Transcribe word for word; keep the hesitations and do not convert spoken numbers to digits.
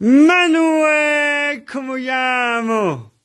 Manueee, come gliaaamu!